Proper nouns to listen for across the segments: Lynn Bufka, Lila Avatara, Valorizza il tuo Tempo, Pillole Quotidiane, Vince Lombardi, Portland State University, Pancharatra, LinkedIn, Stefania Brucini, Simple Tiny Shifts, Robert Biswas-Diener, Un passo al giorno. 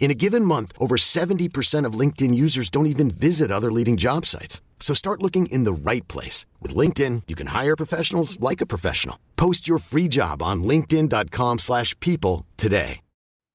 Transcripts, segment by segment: In a given month, over 70% of LinkedIn users don't even visit other leading job sites. So start looking in the right place. With LinkedIn, you can hire professionals like a professional. Post your free job on linkedin.com/people today.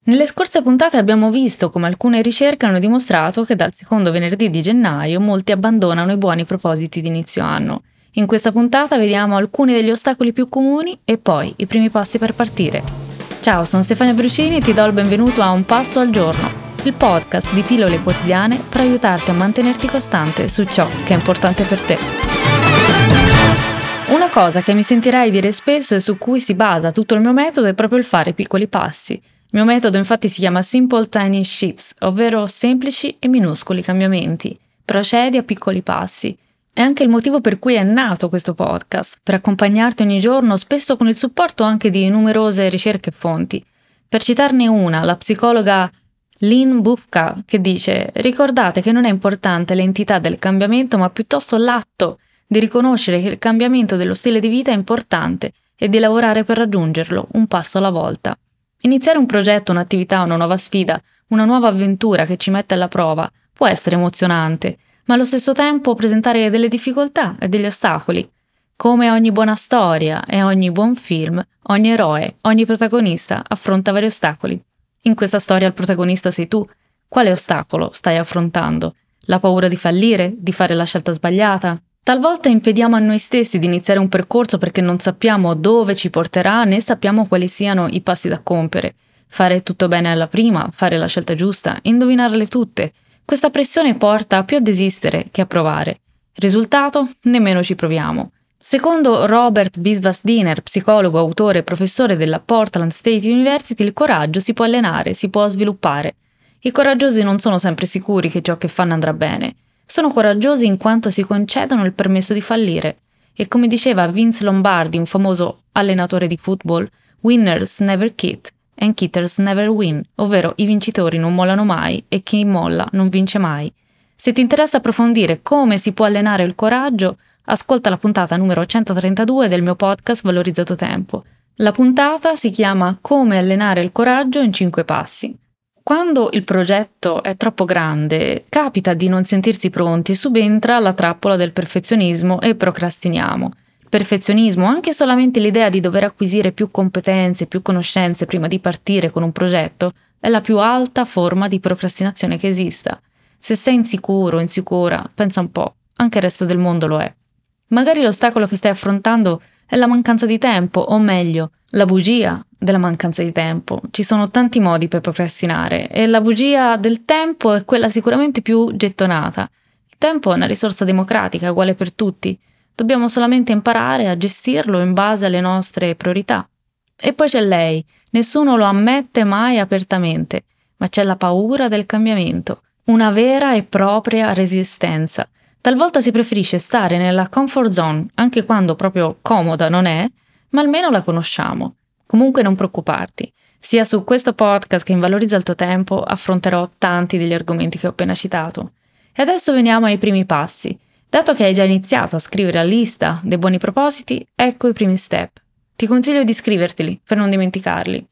Nelle scorse puntate abbiamo visto come alcune ricerche hanno dimostrato che dal secondo venerdì di gennaio molti abbandonano i buoni propositi di inizio anno. In questa puntata vediamo alcuni degli ostacoli più comuni e poi i primi passi per partire. Ciao, sono Stefania Brucini e ti do il benvenuto a Un passo al giorno, il podcast di Pillole Quotidiane per aiutarti a mantenerti costante su ciò che è importante per te. Una cosa che mi sentirai dire spesso e su cui si basa tutto il mio metodo è proprio il fare piccoli passi. Il mio metodo infatti si chiama Simple Tiny Shifts, ovvero semplici e minuscoli cambiamenti. Procedi a piccoli passi. È anche il motivo per cui è nato questo podcast, per accompagnarti ogni giorno, spesso con il supporto anche di numerose ricerche e fonti. Per citarne una, la psicologa Lynn Bufka, che dice: «Ricordate che non è importante l'entità del cambiamento, ma piuttosto l'atto di riconoscere che il cambiamento dello stile di vita è importante e di lavorare per raggiungerlo, un passo alla volta». Iniziare un progetto, un'attività, una nuova sfida, una nuova avventura che ci mette alla prova può essere emozionante, ma allo stesso tempo presentare delle difficoltà e degli ostacoli. Come ogni buona storia e ogni buon film, ogni eroe, ogni protagonista affronta vari ostacoli. In questa storia il protagonista sei tu. Quale ostacolo stai affrontando? La paura di fallire? Di fare la scelta sbagliata? Talvolta impediamo a noi stessi di iniziare un percorso perché non sappiamo dove ci porterà né sappiamo quali siano i passi da compiere. Fare tutto bene alla prima, fare la scelta giusta, indovinarle tutte. Questa pressione porta più a desistere che a provare. Risultato? Nemmeno ci proviamo. Secondo Robert Biswas-Diener, psicologo, autore e professore della Portland State University, il coraggio si può allenare, si può sviluppare. I coraggiosi non sono sempre sicuri che ciò che fanno andrà bene. Sono coraggiosi in quanto si concedono il permesso di fallire. E come diceva Vince Lombardi, un famoso allenatore di football, «Winners never quit». And kitters never win, ovvero i vincitori non mollano mai e chi molla non vince mai. Se ti interessa approfondire come si può allenare il coraggio, ascolta la puntata numero 132 del mio podcast Valorizza il tuo Tempo. La puntata si chiama Come allenare il coraggio in 5 passi. Quando il progetto è troppo grande, capita di non sentirsi pronti e subentra la trappola del perfezionismo e procrastiniamo. Perfezionismo, anche solamente l'idea di dover acquisire più competenze, più conoscenze prima di partire con un progetto, è la più alta forma di procrastinazione che esista. Se sei insicuro o insicura, pensa un po', anche il resto del mondo lo è. Magari l'ostacolo che stai affrontando è la mancanza di tempo, o meglio, la bugia della mancanza di tempo. Ci sono tanti modi per procrastinare e la bugia del tempo è quella sicuramente più gettonata. Il tempo è una risorsa democratica, uguale per tutti. Dobbiamo solamente imparare a gestirlo in base alle nostre priorità. E poi c'è lei, nessuno lo ammette mai apertamente, ma c'è la paura del cambiamento, una vera e propria resistenza. Talvolta si preferisce stare nella comfort zone, anche quando proprio comoda non è, ma almeno la conosciamo. Comunque non preoccuparti, sia su questo podcast che in Valorizza il tuo Tempo affronterò tanti degli argomenti che ho appena citato. E adesso veniamo ai primi passi. Dato che hai già iniziato a scrivere la lista dei buoni propositi, ecco i primi step. Ti consiglio di scriverteli per non dimenticarli.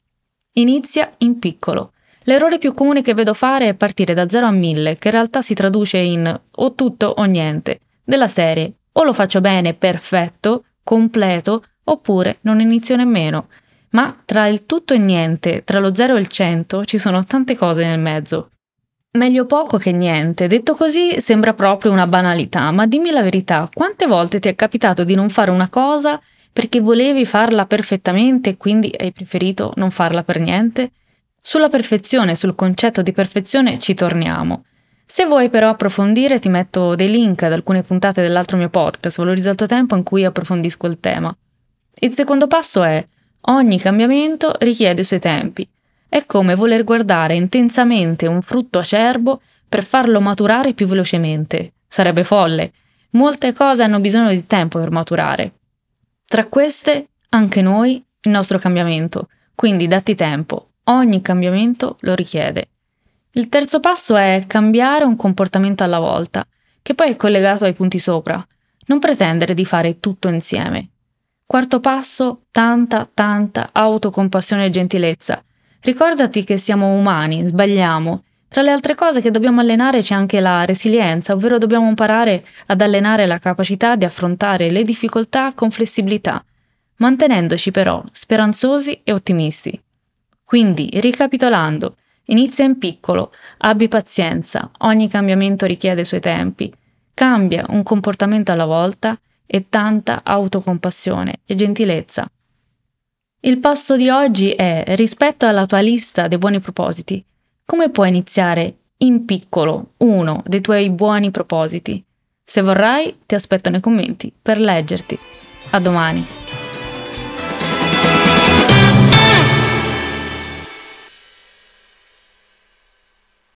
Inizia in piccolo. L'errore più comune che vedo fare è partire da 0 a 1000, che in realtà si traduce in o tutto o niente, della serie o lo faccio bene, perfetto, completo, oppure non inizio nemmeno. Ma tra il tutto e niente, tra lo 0 e il 100, ci sono tante cose nel mezzo. Meglio poco che niente, detto così sembra proprio una banalità, ma dimmi la verità, quante volte ti è capitato di non fare una cosa perché volevi farla perfettamente e quindi hai preferito non farla per niente? Sulla perfezione, sul concetto di perfezione ci torniamo. Se vuoi però approfondire ti metto dei link ad alcune puntate dell'altro mio podcast, Valorizza il tuo Tempo, in cui approfondisco il tema. Il secondo passo è: ogni cambiamento richiede i suoi tempi. È come voler guardare intensamente un frutto acerbo per farlo maturare più velocemente. Sarebbe folle. Molte cose hanno bisogno di tempo per maturare. Tra queste, anche noi, il nostro cambiamento. Quindi datti tempo. Ogni cambiamento lo richiede. Il terzo passo è cambiare un comportamento alla volta, che poi è collegato ai punti sopra. Non pretendere di fare tutto insieme. Quarto passo, tanta autocompassione e gentilezza. Ricordati che siamo umani, sbagliamo. Tra le altre cose che dobbiamo allenare c'è anche la resilienza, ovvero dobbiamo imparare ad allenare la capacità di affrontare le difficoltà con flessibilità, mantenendoci però speranzosi e ottimisti. Quindi, ricapitolando, inizia in piccolo, abbi pazienza, ogni cambiamento richiede i suoi tempi, cambia un comportamento alla volta e tanta autocompassione e gentilezza. Il passo di oggi è rispetto alla tua lista dei buoni propositi. Come puoi iniziare in piccolo uno dei tuoi buoni propositi? Se vorrai, ti aspetto nei commenti per leggerti. A domani!